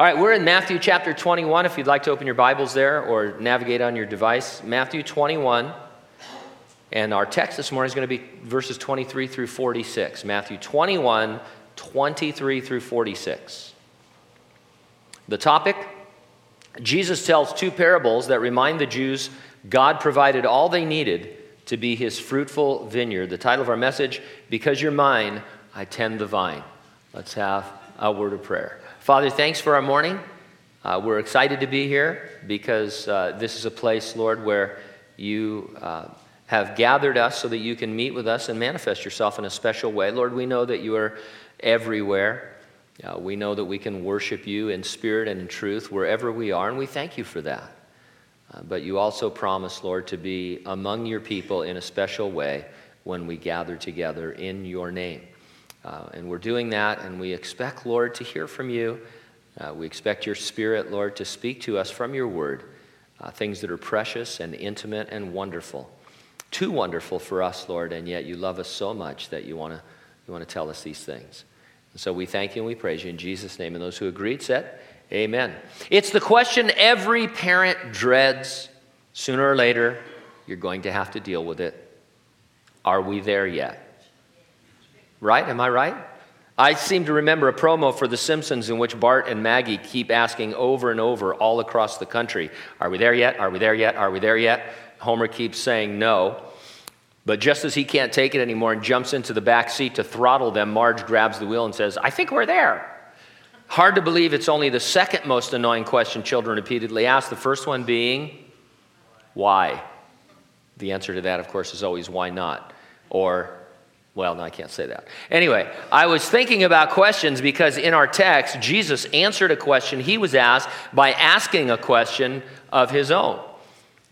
All right, we're in Matthew chapter 21, if you'd like to open your Bibles there or navigate on your device. Matthew 21, and our text this morning is going to be verses 23 through 46. Matthew 21, 23 through 46. The topic, Jesus tells two parables that remind the Jews God provided all they needed to be his fruitful vineyard. The title of our message, Because You're Mine, I Tend the Vine. Let's have a word of prayer. Father, thanks for our morning. We're excited to be here because this is a place, Lord, where you have gathered us so that you can meet with us and manifest yourself in a special way. Lord, we know that you are everywhere. We know that we can worship you in spirit and in truth wherever we are, and we thank you for that. But you also promise, Lord, to be among your people in a special way when we gather together in your name. And we're doing that, and we expect, Lord, to hear from you. We expect your Spirit, Lord, to speak to us from your word, things that are precious and intimate and wonderful. Too wonderful for us, Lord, and yet you love us so much that you want to tell us these things. And so we thank you and we praise you in Jesus' name. And those who agreed said, amen. It's the question every parent dreads. Sooner or later, you're going to have to deal with it. Are we there yet? Right? Am I right? I seem to remember a promo for The Simpsons in which Bart and Maggie keep asking over and over all across the country, are we there yet? Are we there yet? Are we there yet? Homer keeps saying no. But just as he can't take it anymore and jumps into the back seat to throttle them, Marge grabs the wheel and says, I think we're there. Hard to believe it's only the second most annoying question children repeatedly ask, the first one being, why? The answer to that, of course, is always why not? Or, well, no, I can't say that. Anyway, I was thinking about questions because in our text, Jesus answered a question he was asked by asking a question of his own.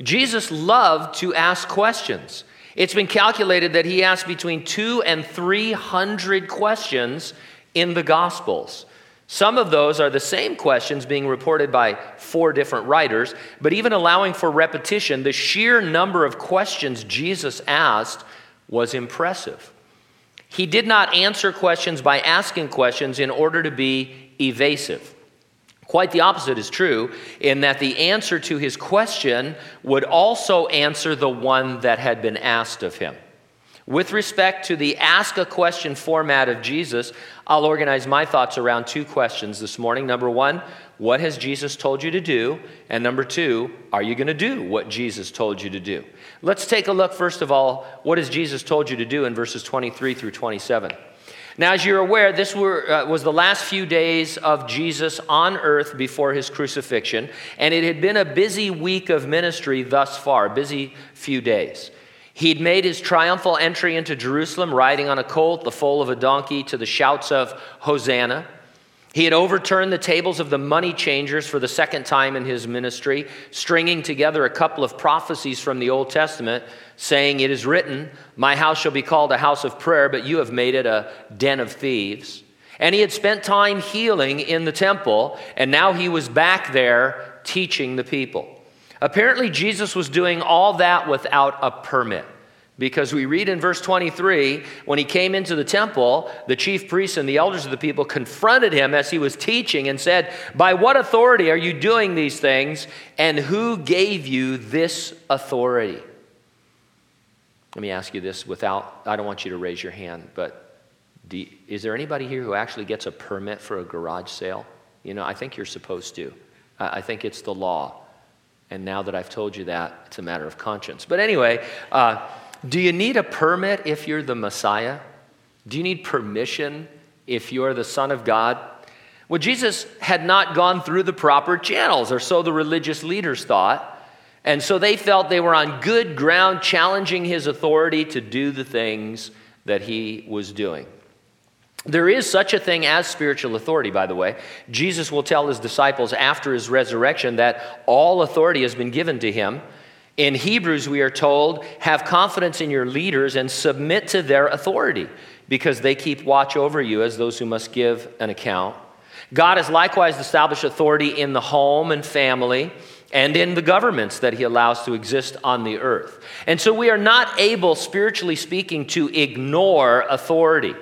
Jesus loved to ask questions. It's been calculated that he asked between 200 and 300 questions in the Gospels. Some of those are the same questions being reported by 4 different writers, but even allowing for repetition, the sheer number of questions Jesus asked was impressive. He did not answer questions by asking questions in order to be evasive. Quite the opposite is true in that the answer to his question would also answer the one that had been asked of him. With respect to the ask a question format of Jesus, I'll organize my thoughts around 2 questions this morning. Number 1, what has Jesus told you to do? And number 2, are you going to do what Jesus told you to do? Let's take a look, first of all, what has Jesus told you to do in verses 23 through 27. Now, as you're aware, this was the last few days of Jesus on earth before his crucifixion, and it had been a busy week of ministry thus far, a busy few days. He'd made his triumphal entry into Jerusalem, riding on a colt, the foal of a donkey, to the shouts of Hosanna. He had overturned the tables of the money changers for the second time in his ministry, stringing together a couple of prophecies from the Old Testament, saying, it is written, my house shall be called a house of prayer, but you have made it a den of thieves. And he had spent time healing in the temple, and now he was back there teaching the people. Apparently, Jesus was doing all that without a permit. Because we read in verse 23, when he came into the temple, the chief priests and the elders of the people confronted him as he was teaching and said, by what authority are you doing these things, and who gave you this authority? Let me ask you this I don't want you to raise your hand, but is there anybody here who actually gets a permit for a garage sale? I think you're supposed to. I think it's the law. And now that I've told you that, it's a matter of conscience. But anyway, do you need a permit if you're the Messiah? Do you need permission if you're the Son of God? Well, Jesus had not gone through the proper channels, or so the religious leaders thought. And so they felt they were on good ground challenging his authority to do the things that he was doing. There is such a thing as spiritual authority, by the way. Jesus will tell his disciples after his resurrection that all authority has been given to him. In Hebrews, we are told, have confidence in your leaders and submit to their authority because they keep watch over you as those who must give an account. God has likewise established authority in the home and family and in the governments that he allows to exist on the earth. And so we are not able, spiritually speaking, to ignore authority.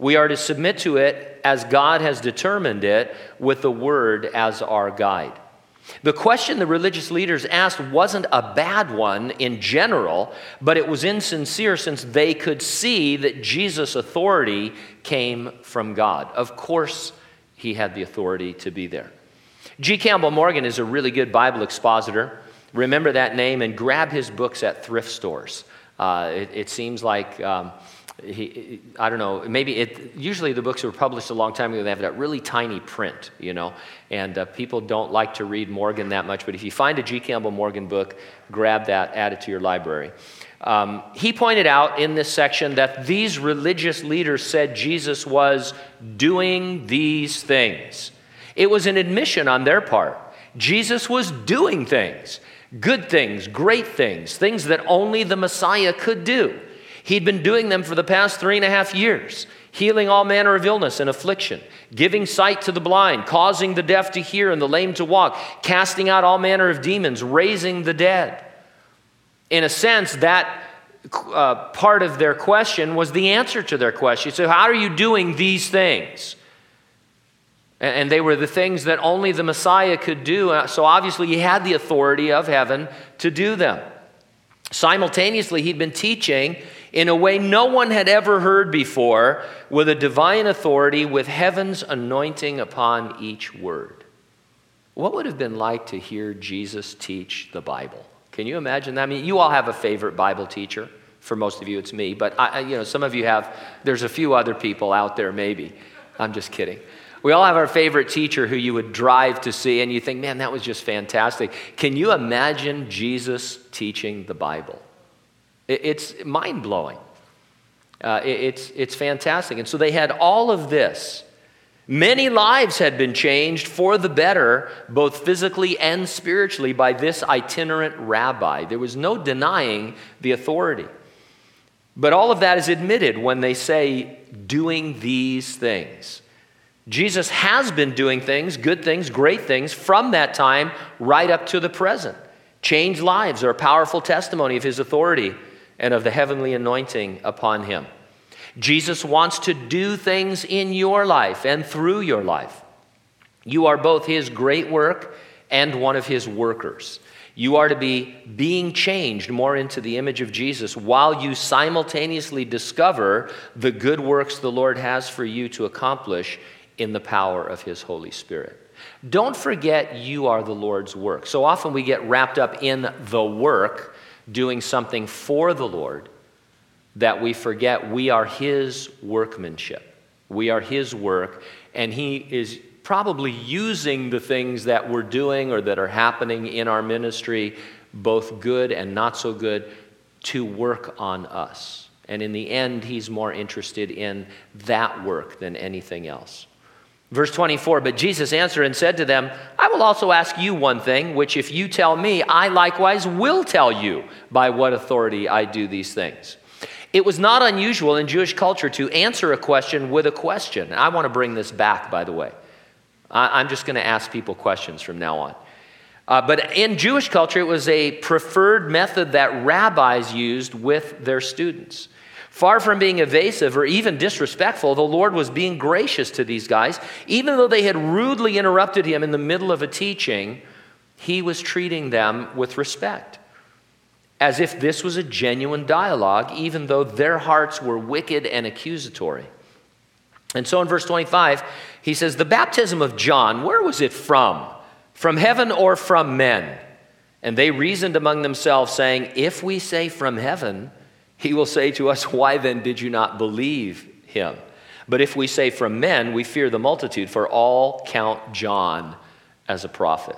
We are to submit to it as God has determined it, with the Word as our guide. The question the religious leaders asked wasn't a bad one in general, but it was insincere since they could see that Jesus' authority came from God. Of course, he had the authority to be there. G. Campbell Morgan is a really good Bible expositor. Remember that name and grab his books at thrift stores. It seems like... I don't know, maybe it, usually the books were published a long time ago, they have that really tiny print, you know, and people don't like to read Morgan that much, but if you find a G. Campbell Morgan book, grab that, add it to your library. He pointed out in this section that these religious leaders said Jesus was doing these things. It was an admission on their part. Jesus was doing things, good things, great things, things that only the Messiah could do. He'd been doing them for the past 3.5 years, healing all manner of illness and affliction, giving sight to the blind, causing the deaf to hear and the lame to walk, casting out all manner of demons, raising the dead. In a sense, that part of their question was the answer to their question. So how are you doing these things? And they were the things that only the Messiah could do. So obviously he had the authority of heaven to do them. Simultaneously, he'd been teaching in a way no one had ever heard before, with a divine authority, with heaven's anointing upon each word. What would have been like to hear Jesus teach the Bible? Can you imagine that? I mean, you all have a favorite Bible teacher. For most of you, it's me. But, some of you have, there's a few other people out there maybe. I'm just kidding. We all have our favorite teacher who you would drive to see, and you think, man, that was just fantastic. Can you imagine Jesus teaching the Bible? It's mind-blowing. It's fantastic. And so they had all of this. Many lives had been changed for the better, both physically and spiritually, by this itinerant rabbi. There was no denying the authority. But all of that is admitted when they say, doing these things. Jesus has been doing things, good things, great things, from that time right up to the present. Changed lives are a powerful testimony of his authority and of the heavenly anointing upon him. Jesus wants to do things in your life and through your life. You are both his great work and one of his workers. You are to be being changed more into the image of Jesus while you simultaneously discover the good works the Lord has for you to accomplish in the power of his Holy Spirit. Don't forget you are the Lord's work. So often we get wrapped up in the work, doing something for the Lord, that we forget we are his workmanship. We are his work, and he is probably using the things that we're doing or that are happening in our ministry, both good and not so good, to work on us. And in the end, he's more interested in that work than anything else. Verse 24, but Jesus answered and said to them, I will also ask you one thing, which if you tell me, I likewise will tell you by what authority I do these things. It was not unusual in Jewish culture to answer a question with a question. I want to bring this back, by the way. I'm just going to ask people questions from now on. But in Jewish culture, it was a preferred method that rabbis used with their students. Far from being evasive or even disrespectful, the Lord was being gracious to these guys. Even though they had rudely interrupted him in the middle of a teaching, he was treating them with respect, as if this was a genuine dialogue, even though their hearts were wicked and accusatory. And so in verse 25, he says, the baptism of John, where was it from? From heaven or from men? And they reasoned among themselves, saying, if we say from heaven, he will say to us, why then did you not believe him? But if we say from men, we fear the multitude, for all count John as a prophet.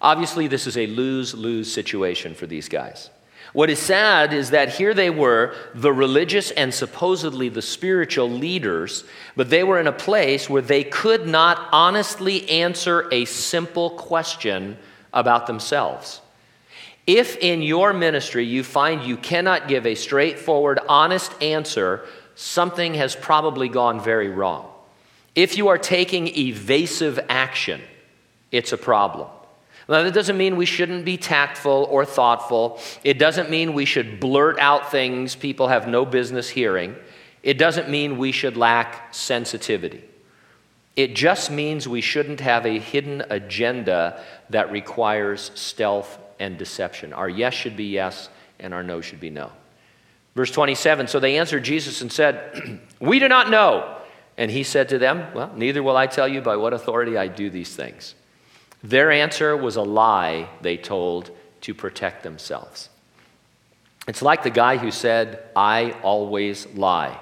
Obviously, this is a lose-lose situation for these guys. What is sad is that here they were, the religious and supposedly the spiritual leaders, but they were in a place where they could not honestly answer a simple question about themselves. If in your ministry you find you cannot give a straightforward, honest answer, something has probably gone very wrong. If you are taking evasive action, it's a problem. Now, that doesn't mean we shouldn't be tactful or thoughtful. It doesn't mean we should blurt out things people have no business hearing. It doesn't mean we should lack sensitivity. It just means we shouldn't have a hidden agenda that requires stealth and deception. Our yes should be yes, and our no should be no. Verse 27, so they answered Jesus and said, we do not know. And he said to them, well, neither will I tell you by what authority I do these things. Their answer was a lie they told to protect themselves. It's like the guy who said, I always lie.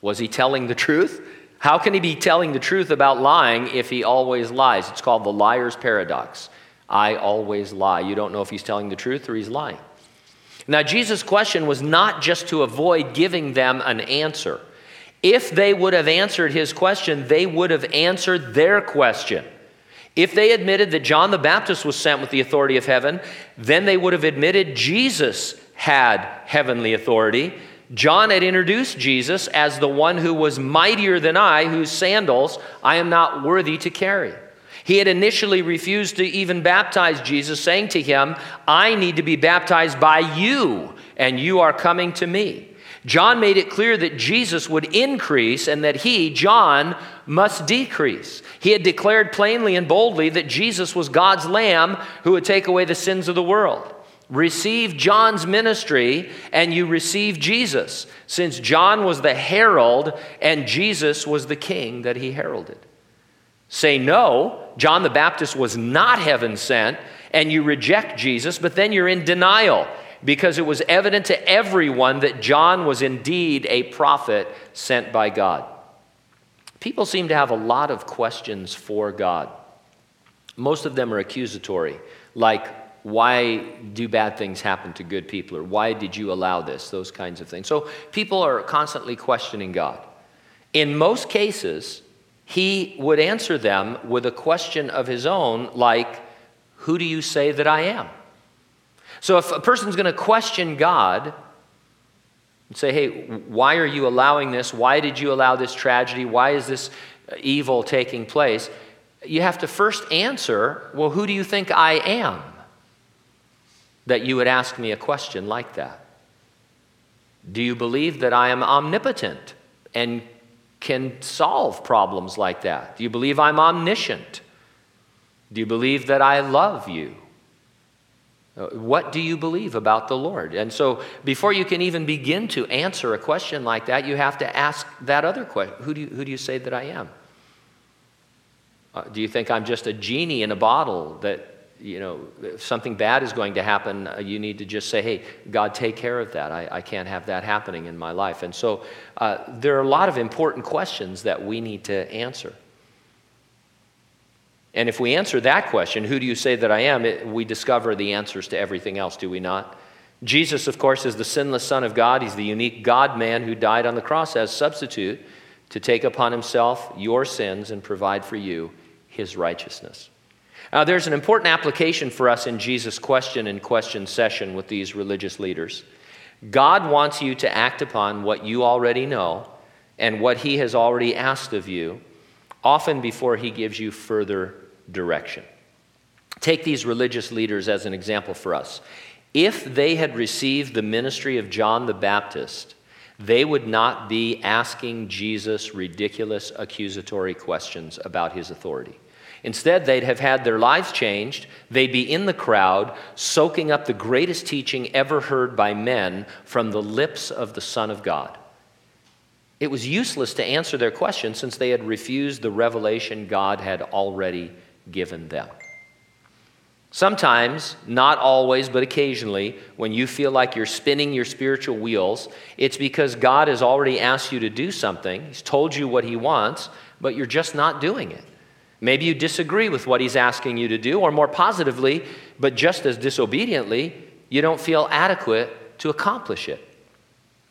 Was he telling the truth? How can he be telling the truth about lying if he always lies? It's called the liar's paradox. I always lie. You don't know if he's telling the truth or he's lying. Now, Jesus' question was not just to avoid giving them an answer. If they would have answered his question, they would have answered their question. If they admitted that John the Baptist was sent with the authority of heaven, then they would have admitted Jesus had heavenly authority. John had introduced Jesus as the one who was mightier than I, whose sandals I am not worthy to carry. He had initially refused to even baptize Jesus, saying to him, I need to be baptized by you, and you are coming to me. John made it clear that Jesus would increase and that he, John, must decrease. He had declared plainly and boldly that Jesus was God's Lamb who would take away the sins of the world. Receive John's ministry and you receive Jesus, since John was the herald and Jesus was the king that he heralded. Say no, John the Baptist was not heaven sent, and you reject Jesus, but then you're in denial, because it was evident to everyone that John was indeed a prophet sent by God. People seem to have a lot of questions for God. Most of them are accusatory, like, why do bad things happen to good people? Or why did you allow this? Those kinds of things. So people are constantly questioning God. In most cases, he would answer them with a question of his own, like, who do you say that I am? So if a person's going to question God and say, hey, why are you allowing this? Why did you allow this tragedy? Why is this evil taking place? You have to first answer, well, who do you think I am? That you would ask me a question like that. Do you believe that I am omnipotent and can solve problems like that? Do you believe I'm omniscient? Do you believe that I love you? What do you believe about the Lord? And so before you can even begin to answer a question like that, you have to ask that other question. Who do you say that I am? Do you think I'm just a genie in a bottle that, you know, if something bad is going to happen, you need to just say, hey, God, take care of that. I can't have that happening in my life. And so there are a lot of important questions that we need to answer. And if we answer that question, who do you say that I am, we discover the answers to everything else, do we not? Jesus, of course, is the sinless Son of God. He's the unique God-man who died on the cross as substitute to take upon himself your sins and provide for you his righteousness. Now, there's an important application for us in Jesus' question and question session with these religious leaders. God wants you to act upon what you already know and what he has already asked of you, often before he gives you further direction. Take these religious leaders as an example for us. If they had received the ministry of John the Baptist, they would not be asking Jesus ridiculous accusatory questions about his authority. Instead, they'd have had their lives changed. They'd be in the crowd, soaking up the greatest teaching ever heard by men from the lips of the Son of God. It was useless to answer their question since they had refused the revelation God had already given them. Sometimes, not always, but occasionally, when you feel like you're spinning your spiritual wheels, it's because God has already asked you to do something. He's told you what he wants, but you're just not doing it. Maybe you disagree with what he's asking you to do, or more positively, but just as disobediently, you don't feel adequate to accomplish it.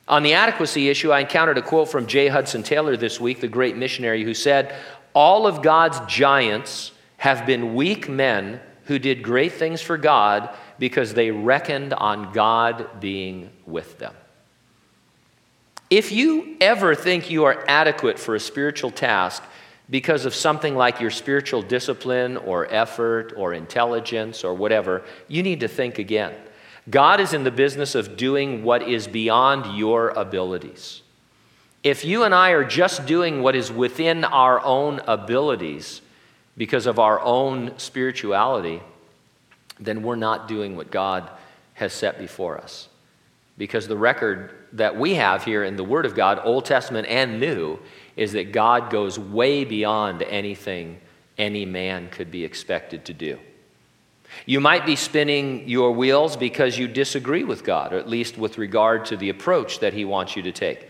On the adequacy issue, I encountered a quote from J. Hudson Taylor this week, the great missionary who said, all of God's giants have been weak men who did great things for God because they reckoned on God being with them. If you ever think you are adequate for a spiritual task because of something like your spiritual discipline or effort or intelligence or whatever, you need to think again. God is in the business of doing what is beyond your abilities. If you and I are just doing what is within our own abilities because of our own spirituality, then we're not doing what God has set before us. Because the record that we have here in the Word of God, Old Testament and New, is that God goes way beyond anything any man could be expected to do. You might be spinning your wheels because you disagree with God, or at least with regard to the approach that He wants you to take.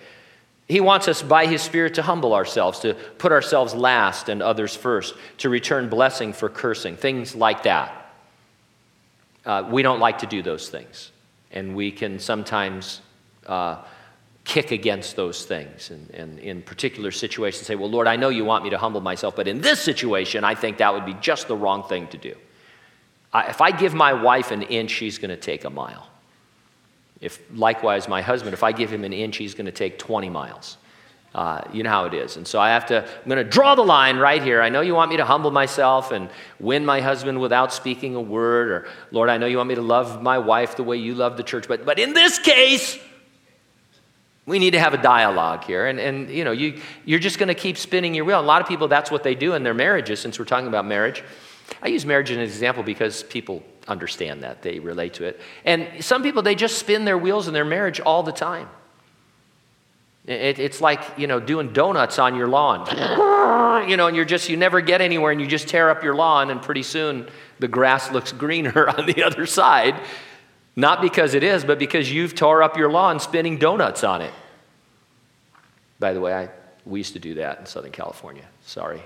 He wants us by His Spirit to humble ourselves, to put ourselves last and others first, to return blessing for cursing, things like that. We don't like to do those things, and we can sometimes kick against those things, and in particular situations say, well, Lord, I know you want me to humble myself, but in this situation, I think that would be just the wrong thing to do. If I give my wife an inch, she's going to take a mile. If likewise my husband, if I give him an inch, he's going to take 20 miles. You know how it is. And so I'm going to draw the line right here. I know you want me to humble myself and win my husband without speaking a word. Or, Lord, I know you want me to love my wife the way you love the church. But in this case, we need to have a dialogue here. And you know, you're just going to keep spinning your wheel. A lot of people, that's what they do in their marriages, since we're talking about marriage. I use marriage as an example because people understand that. They relate to it. And some people, they just spin their wheels in their marriage all the time. It's like, you know, doing donuts on your lawn. You know, and you never get anywhere, and you just tear up your lawn, and pretty soon the grass looks greener on the other side. Not because it is, but because you've tore up your lawn spinning donuts on it. By the way, we used to do that in Southern California. Sorry.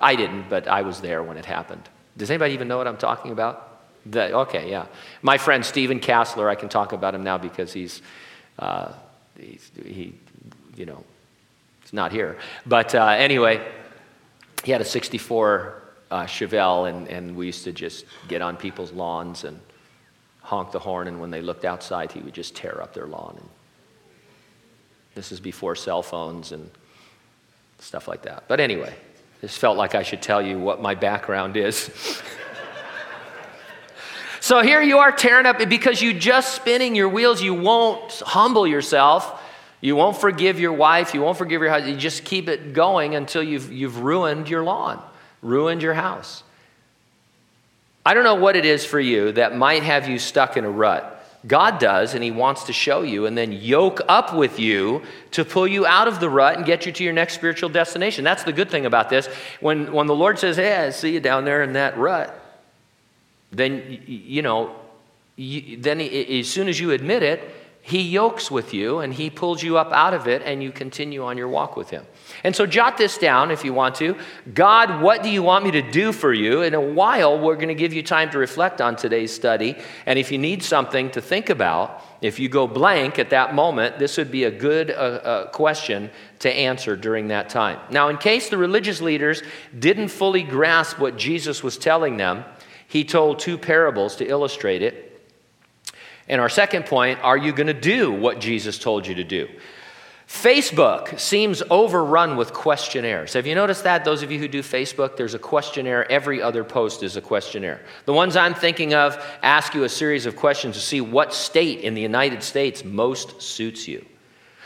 I didn't, but I was there when it happened. Does anybody even know what I'm talking about? Okay, yeah. My friend Stephen Kassler, I can talk about him now because he's not here. But anyway, he had a '64 Chevelle, and we used to just get on people's lawns and honk the horn, and when they looked outside, he would just tear up their lawn. And this is before cell phones and stuff like that. But anyway, this felt like I should tell you what my background is. So here you are tearing up, because you just spinning your wheels, you won't humble yourself, you won't forgive your wife, you won't forgive your husband, you just keep it going until you've ruined your lawn, ruined your house. I don't know what it is for you that might have you stuck in a rut. God does, and He wants to show you and then yoke up with you to pull you out of the rut and get you to your next spiritual destination. That's the good thing about this. When the Lord says, hey, I see you down there in that rut, then, you know, as soon as you admit it, He yokes with you and He pulls you up out of it, and you continue on your walk with Him. And so jot this down if you want to. God, what do you want me to do for you? In a while, we're going to give you time to reflect on today's study. And if you need something to think about, if you go blank at that moment, this would be a good question to answer during that time. Now, in case the religious leaders didn't fully grasp what Jesus was telling them, He told two parables to illustrate it. And our second point, are you going to do what Jesus told you to do? Facebook seems overrun with questionnaires. Have you noticed that? Those of you who do Facebook, there's a questionnaire. Every other post is a questionnaire. The ones I'm thinking of ask you a series of questions to see what state in the United States most suits you,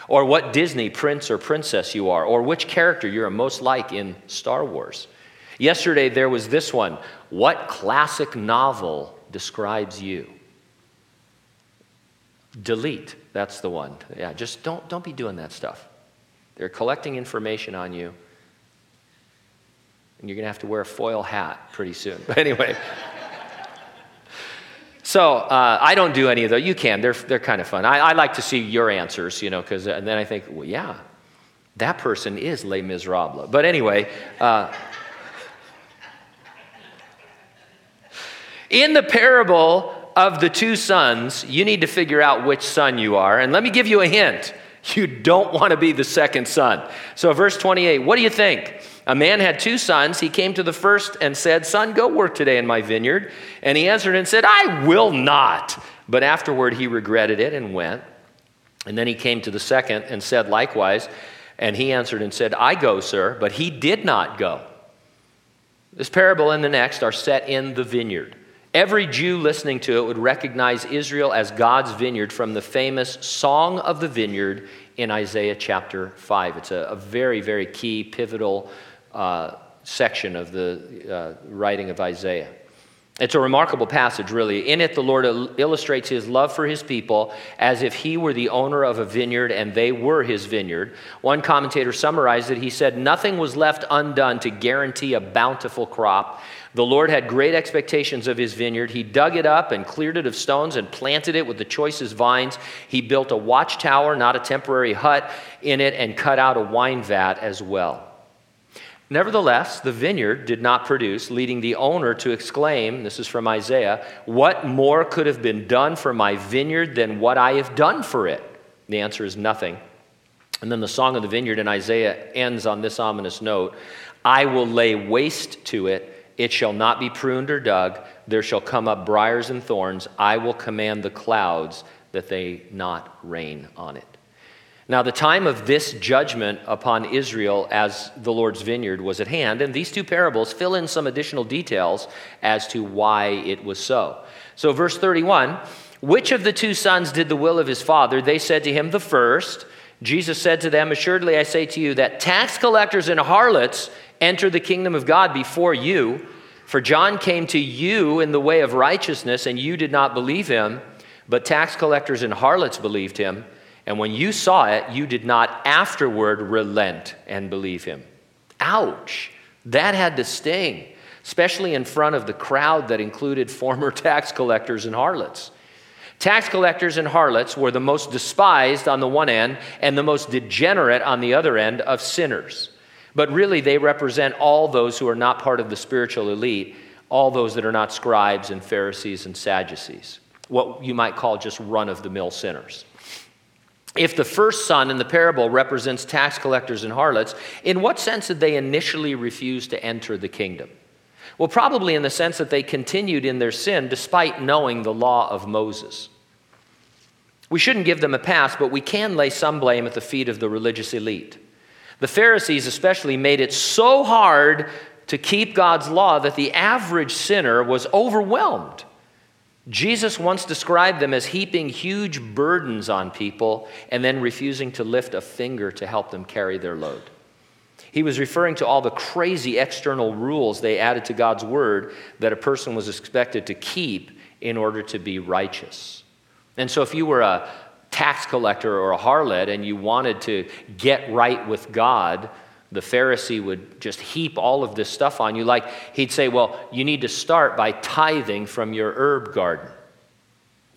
or what Disney prince or princess you are, or which character you're most like in Star Wars. Yesterday, there was this one. What classic novel describes you? Delete. That's the one. Yeah, just don't be doing that stuff. They're collecting information on you, and you're going to have to wear a foil hat pretty soon. But anyway. So I don't do any of those. You can. They're kind of fun. I like to see your answers, you know, because and then I think, well, yeah, that person is Les Miserables. But anyway. In the parable of the two sons, you need to figure out which son you are. And let me give you a hint. You don't want to be the second son. So verse 28, what do you think? A man had two sons. He came to the first and said, Son, go work today in my vineyard. And he answered and said, I will not. But afterward he regretted it and went. And then he came to the second and said likewise. And he answered and said, I go, sir. But he did not go. This parable and the next are set in the vineyard. Every Jew listening to it would recognize Israel as God's vineyard from the famous Song of the Vineyard in Isaiah chapter 5. It's a very, very key, pivotal section of the writing of Isaiah. It's a remarkable passage, really. In it, the Lord illustrates his love for his people as if he were the owner of a vineyard and they were his vineyard. One commentator summarized it. He said, nothing was left undone to guarantee a bountiful crop. The Lord had great expectations of his vineyard. He dug it up and cleared it of stones and planted it with the choicest vines. He built a watchtower, not a temporary hut, in it and cut out a wine vat as well. Nevertheless, the vineyard did not produce, leading the owner to exclaim, this is from Isaiah, what more could have been done for my vineyard than what I have done for it? The answer is nothing. And then the Song of the Vineyard in Isaiah ends on this ominous note, I will lay waste to it. It shall not be pruned or dug. There shall come up briars and thorns. I will command the clouds that they not rain on it. Now, the time of this judgment upon Israel as the Lord's vineyard was at hand, and these two parables fill in some additional details as to why it was so. So, verse 31, which of the two sons did the will of his father? They said to him, the first. Jesus said to them, assuredly I say to you that tax collectors and harlots enter the kingdom of God before you. For John came to you in the way of righteousness, and you did not believe him, but tax collectors and harlots believed him. And when you saw it, you did not afterward relent and believe him. Ouch! That had to sting, especially in front of the crowd that included former tax collectors and harlots. Tax collectors and harlots were the most despised on the one end and the most degenerate on the other end of sinners. But really, they represent all those who are not part of the spiritual elite, all those that are not scribes and Pharisees and Sadducees, what you might call just run-of-the-mill sinners. If the first son in the parable represents tax collectors and harlots, in what sense did they initially refuse to enter the kingdom? Well, probably in the sense that they continued in their sin despite knowing the law of Moses. We shouldn't give them a pass, but we can lay some blame at the feet of the religious elite. The Pharisees especially made it so hard to keep God's law that the average sinner was overwhelmed. Jesus once described them as heaping huge burdens on people and then refusing to lift a finger to help them carry their load. He was referring to all the crazy external rules they added to God's word that a person was expected to keep in order to be righteous. And so if you were a tax collector or a harlot and you wanted to get right with God, the Pharisee would just heap all of this stuff on you. Like, he'd say, well, you need to start by tithing from your herb garden.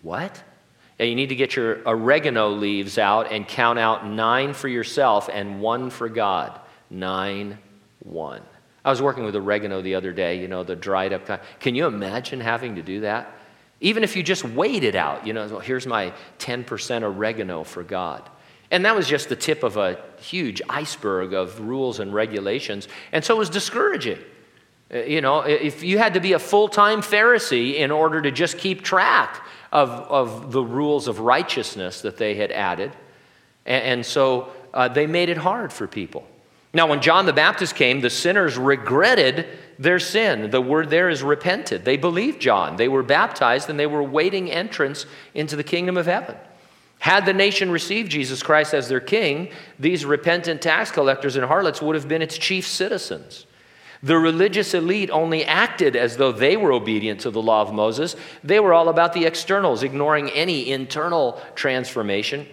What? And you need to get your oregano leaves out and count out 9 for yourself and 1 for God. 9, 1. I was working with oregano the other day, the dried up kind. Can you imagine having to do that? Even if you just weighed it out, well, here's my 10% oregano for God. And that was just the tip of a huge iceberg of rules and regulations. And so it was discouraging. If you had to be a full-time Pharisee in order to just keep track of the rules of righteousness that they had added. And so they made it hard for people. Now, when John the Baptist came, the sinners regretted their sin. The word there is repented. They believed John. They were baptized, and they were waiting entrance into the kingdom of heaven. Had the nation received Jesus Christ as their king, these repentant tax collectors and harlots would have been its chief citizens. The religious elite only acted as though they were obedient to the law of Moses. They were all about the externals, ignoring any internal transformation.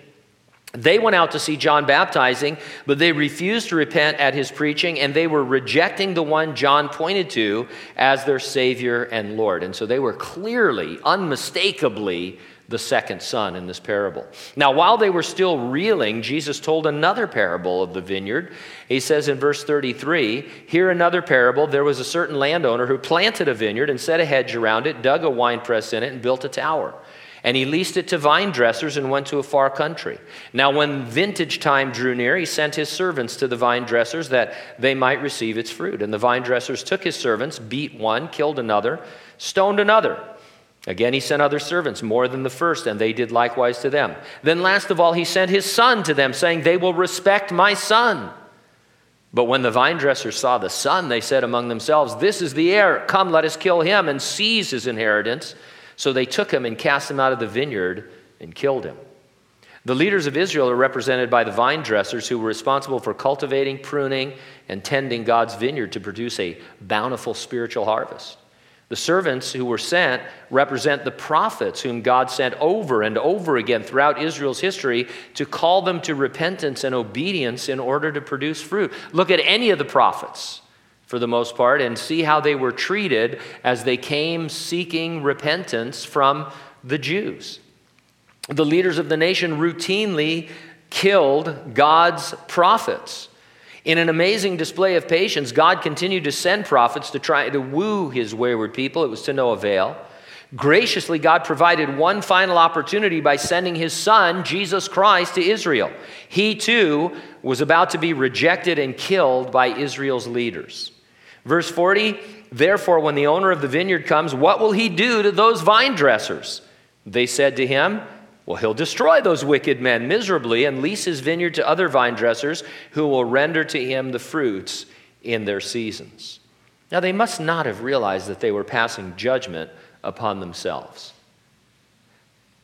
They went out to see John baptizing, but they refused to repent at his preaching, and they were rejecting the one John pointed to as their Savior and Lord. And so they were clearly, unmistakably, the second son in this parable. Now, while they were still reeling, Jesus told another parable of the vineyard. He says in verse 33, "Hear another parable. There was a certain landowner who planted a vineyard and set a hedge around it, dug a winepress in it, and built a tower. And he leased it to vine dressers and went to a far country. Now, when vintage time drew near, he sent his servants to the vine dressers that they might receive its fruit. And the vine dressers took his servants, beat one, killed another, stoned another. Again, he sent other servants, more than the first, and they did likewise to them. Then last of all, he sent his son to them, saying, they will respect my son. But when the vine dressers saw the son, they said among themselves, "This is the heir. Come, let us kill him and seize his inheritance." So they took him and cast him out of the vineyard and killed him. The leaders of Israel are represented by the vine dressers, who were responsible for cultivating, pruning, and tending God's vineyard to produce a bountiful spiritual harvest. The servants who were sent represent the prophets whom God sent over and over again throughout Israel's history to call them to repentance and obedience in order to produce fruit. Look at any of the prophets, for the most part, and see how they were treated as they came seeking repentance from the Jews. The leaders of the nation routinely killed God's prophets. In an amazing display of patience, God continued to send prophets to try to woo his wayward people. It was to no avail. Graciously, God provided one final opportunity by sending his son, Jesus Christ, to Israel. He, too, was about to be rejected and killed by Israel's leaders. Verse 40, "Therefore, when the owner of the vineyard comes, what will he do to those vine dressers?" They said to him, "Well, he'll destroy those wicked men miserably and lease his vineyard to other vine dressers who will render to him the fruits in their seasons." Now, they must not have realized that they were passing judgment upon themselves.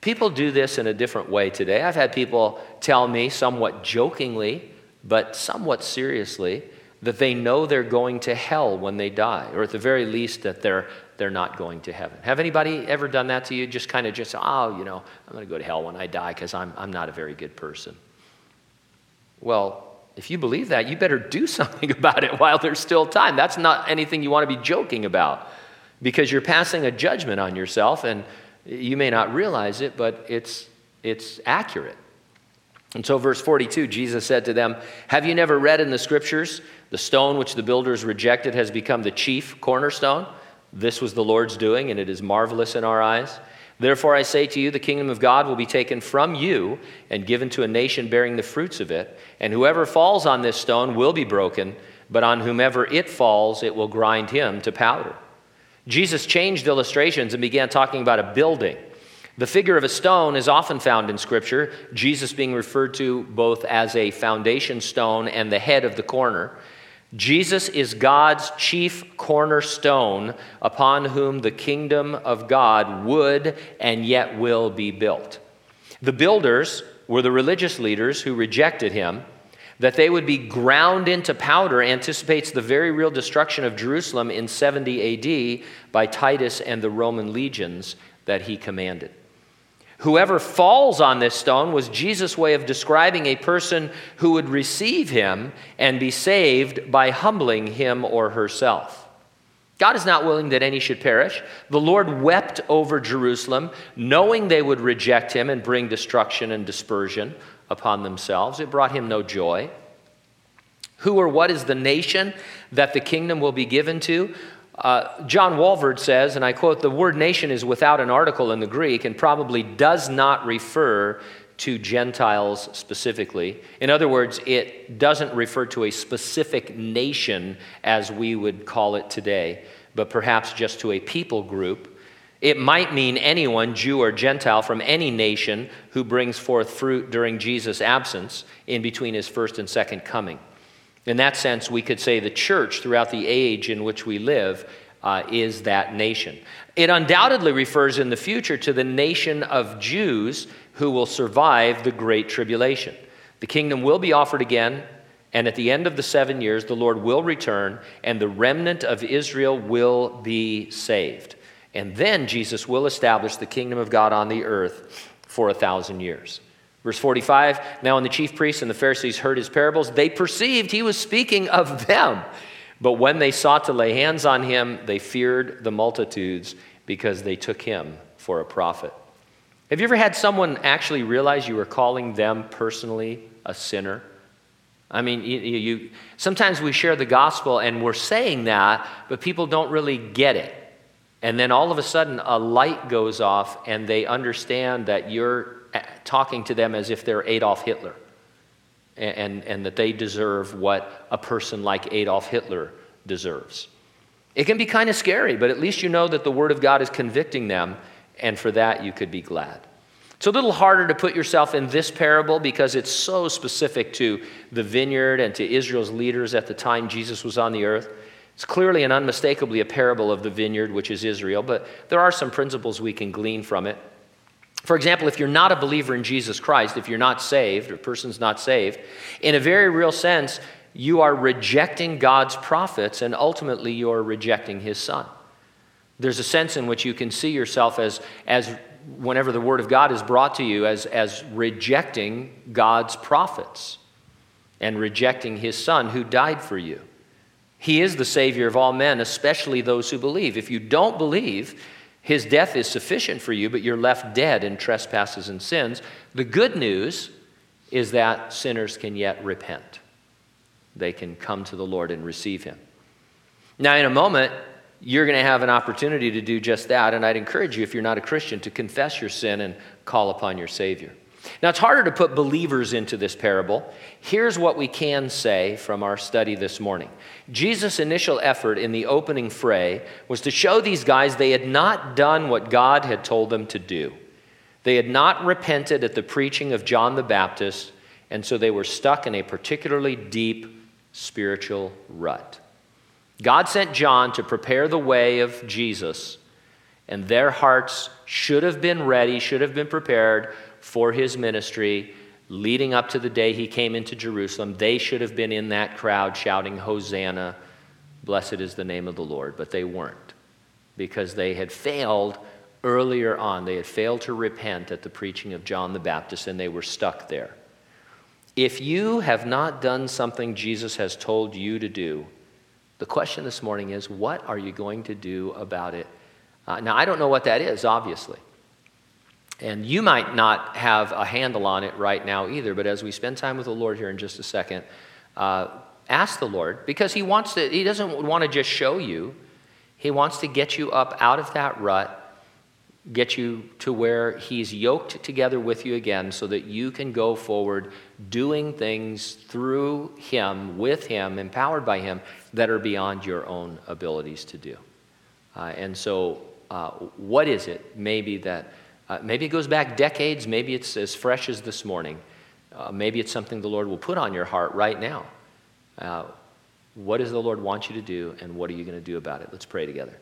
People do this in a different way today. I've had people tell me, somewhat jokingly, but somewhat seriously, that they know they're going to hell when they die, or at the very least that they're not going to heaven. Have anybody ever done that to you? Just kind of I'm going to go to hell when I die because I'm not a very good person. Well, if you believe that, you better do something about it while there's still time. That's not anything you want to be joking about, because you're passing a judgment on yourself, and you may not realize it, but it's accurate. And so verse 42, Jesus said to them, "Have you never read in the scriptures, 'The stone which the builders rejected has become the chief cornerstone. This was the Lord's doing, and it is marvelous in our eyes. Therefore I say to you, the kingdom of God will be taken from you and given to a nation bearing the fruits of it. And whoever falls on this stone will be broken, but on whomever it falls, it will grind him to powder." Jesus changed illustrations and began talking about a building. The figure of a stone is often found in Scripture, Jesus being referred to both as a foundation stone and the head of the corner. Jesus is God's chief cornerstone upon whom the kingdom of God would and yet will be built. The builders were the religious leaders who rejected him. That they would be ground into powder anticipates the very real destruction of Jerusalem in 70 AD by Titus and the Roman legions that he commanded. Whoever falls on this stone was Jesus' way of describing a person who would receive him and be saved by humbling him or herself. God is not willing that any should perish. The Lord wept over Jerusalem, knowing they would reject him and bring destruction and dispersion upon themselves. It brought him no joy. Who or what is the nation that the kingdom will be given to? John Walvoord says, and I quote, "The word nation is without an article in the Greek and probably does not refer to Gentiles specifically." In other words, it doesn't refer to a specific nation as we would call it today, but perhaps just to a people group. It might mean anyone, Jew or Gentile, from any nation who brings forth fruit during Jesus' absence in between his first and second coming. In that sense, we could say the church throughout the age in which we live is that nation. It undoubtedly refers in the future to the nation of Jews who will survive the Great Tribulation. The kingdom will be offered again, and at the end of the 7 years, the Lord will return, and the remnant of Israel will be saved. And then Jesus will establish the kingdom of God on the earth for 1,000 years. Verse 45, "Now when the chief priests and the Pharisees heard his parables, they perceived he was speaking of them. But when they sought to lay hands on him, they feared the multitudes because they took him for a prophet." Have you ever had someone actually realize you were calling them personally a sinner? I mean, you sometimes we share the gospel and we're saying that, but people don't really get it. And then all of a sudden a light goes off and they understand that you're talking to them as if they're Adolf Hitler and that they deserve what a person like Adolf Hitler deserves. It can be kind of scary, but at least you know that the Word of God is convicting them, and for that you could be glad. It's a little harder to put yourself in this parable because it's so specific to the vineyard and to Israel's leaders at the time Jesus was on the earth. It's clearly and unmistakably a parable of the vineyard, which is Israel, but there are some principles we can glean from it. For example, if you're not a believer in Jesus Christ, if you're not saved, or a person's not saved, in a very real sense, you are rejecting God's prophets, and ultimately you're rejecting his son. There's a sense in which you can see yourself as whenever the word of God is brought to you, as rejecting God's prophets and rejecting his son who died for you. He is the Savior of all men, especially those who believe. If you don't believe, his death is sufficient for you, but you're left dead in trespasses and sins. The good news is that sinners can yet repent. They can come to the Lord and receive him. Now, in a moment, you're going to have an opportunity to do just that, and I'd encourage you, if you're not a Christian, to confess your sin and call upon your Savior. Now, it's harder to put believers into this parable. Here's what we can say from our study this morning. Jesus' initial effort in the opening fray was to show these guys they had not done what God had told them to do. They had not repented at the preaching of John the Baptist, and so they were stuck in a particularly deep spiritual rut. God sent John to prepare the way of Jesus, and their hearts should have been ready, should have been prepared for his ministry leading up to the day he came into Jerusalem. They should have been in that crowd shouting, "Hosanna, blessed is the name of the Lord," but they weren't because they had failed earlier on. They had failed to repent at the preaching of John the Baptist, and they were stuck there. If you have not done something Jesus has told you to do, the question this morning is, what are you going to do about it? Now, I don't know what that is, obviously. And you might not have a handle on it right now either, but as we spend time with the Lord here in just a second, ask the Lord, because he doesn't want to just show you. He wants to get you up out of that rut, get you to where he's yoked together with you again so that you can go forward doing things through him, with him, empowered by him, that are beyond your own abilities to do. And so what is it maybe that... Maybe it goes back decades. Maybe it's as fresh as this morning. Maybe it's something the Lord will put on your heart right now. What does the Lord want you to do, and what are you going to do about it? Let's pray together.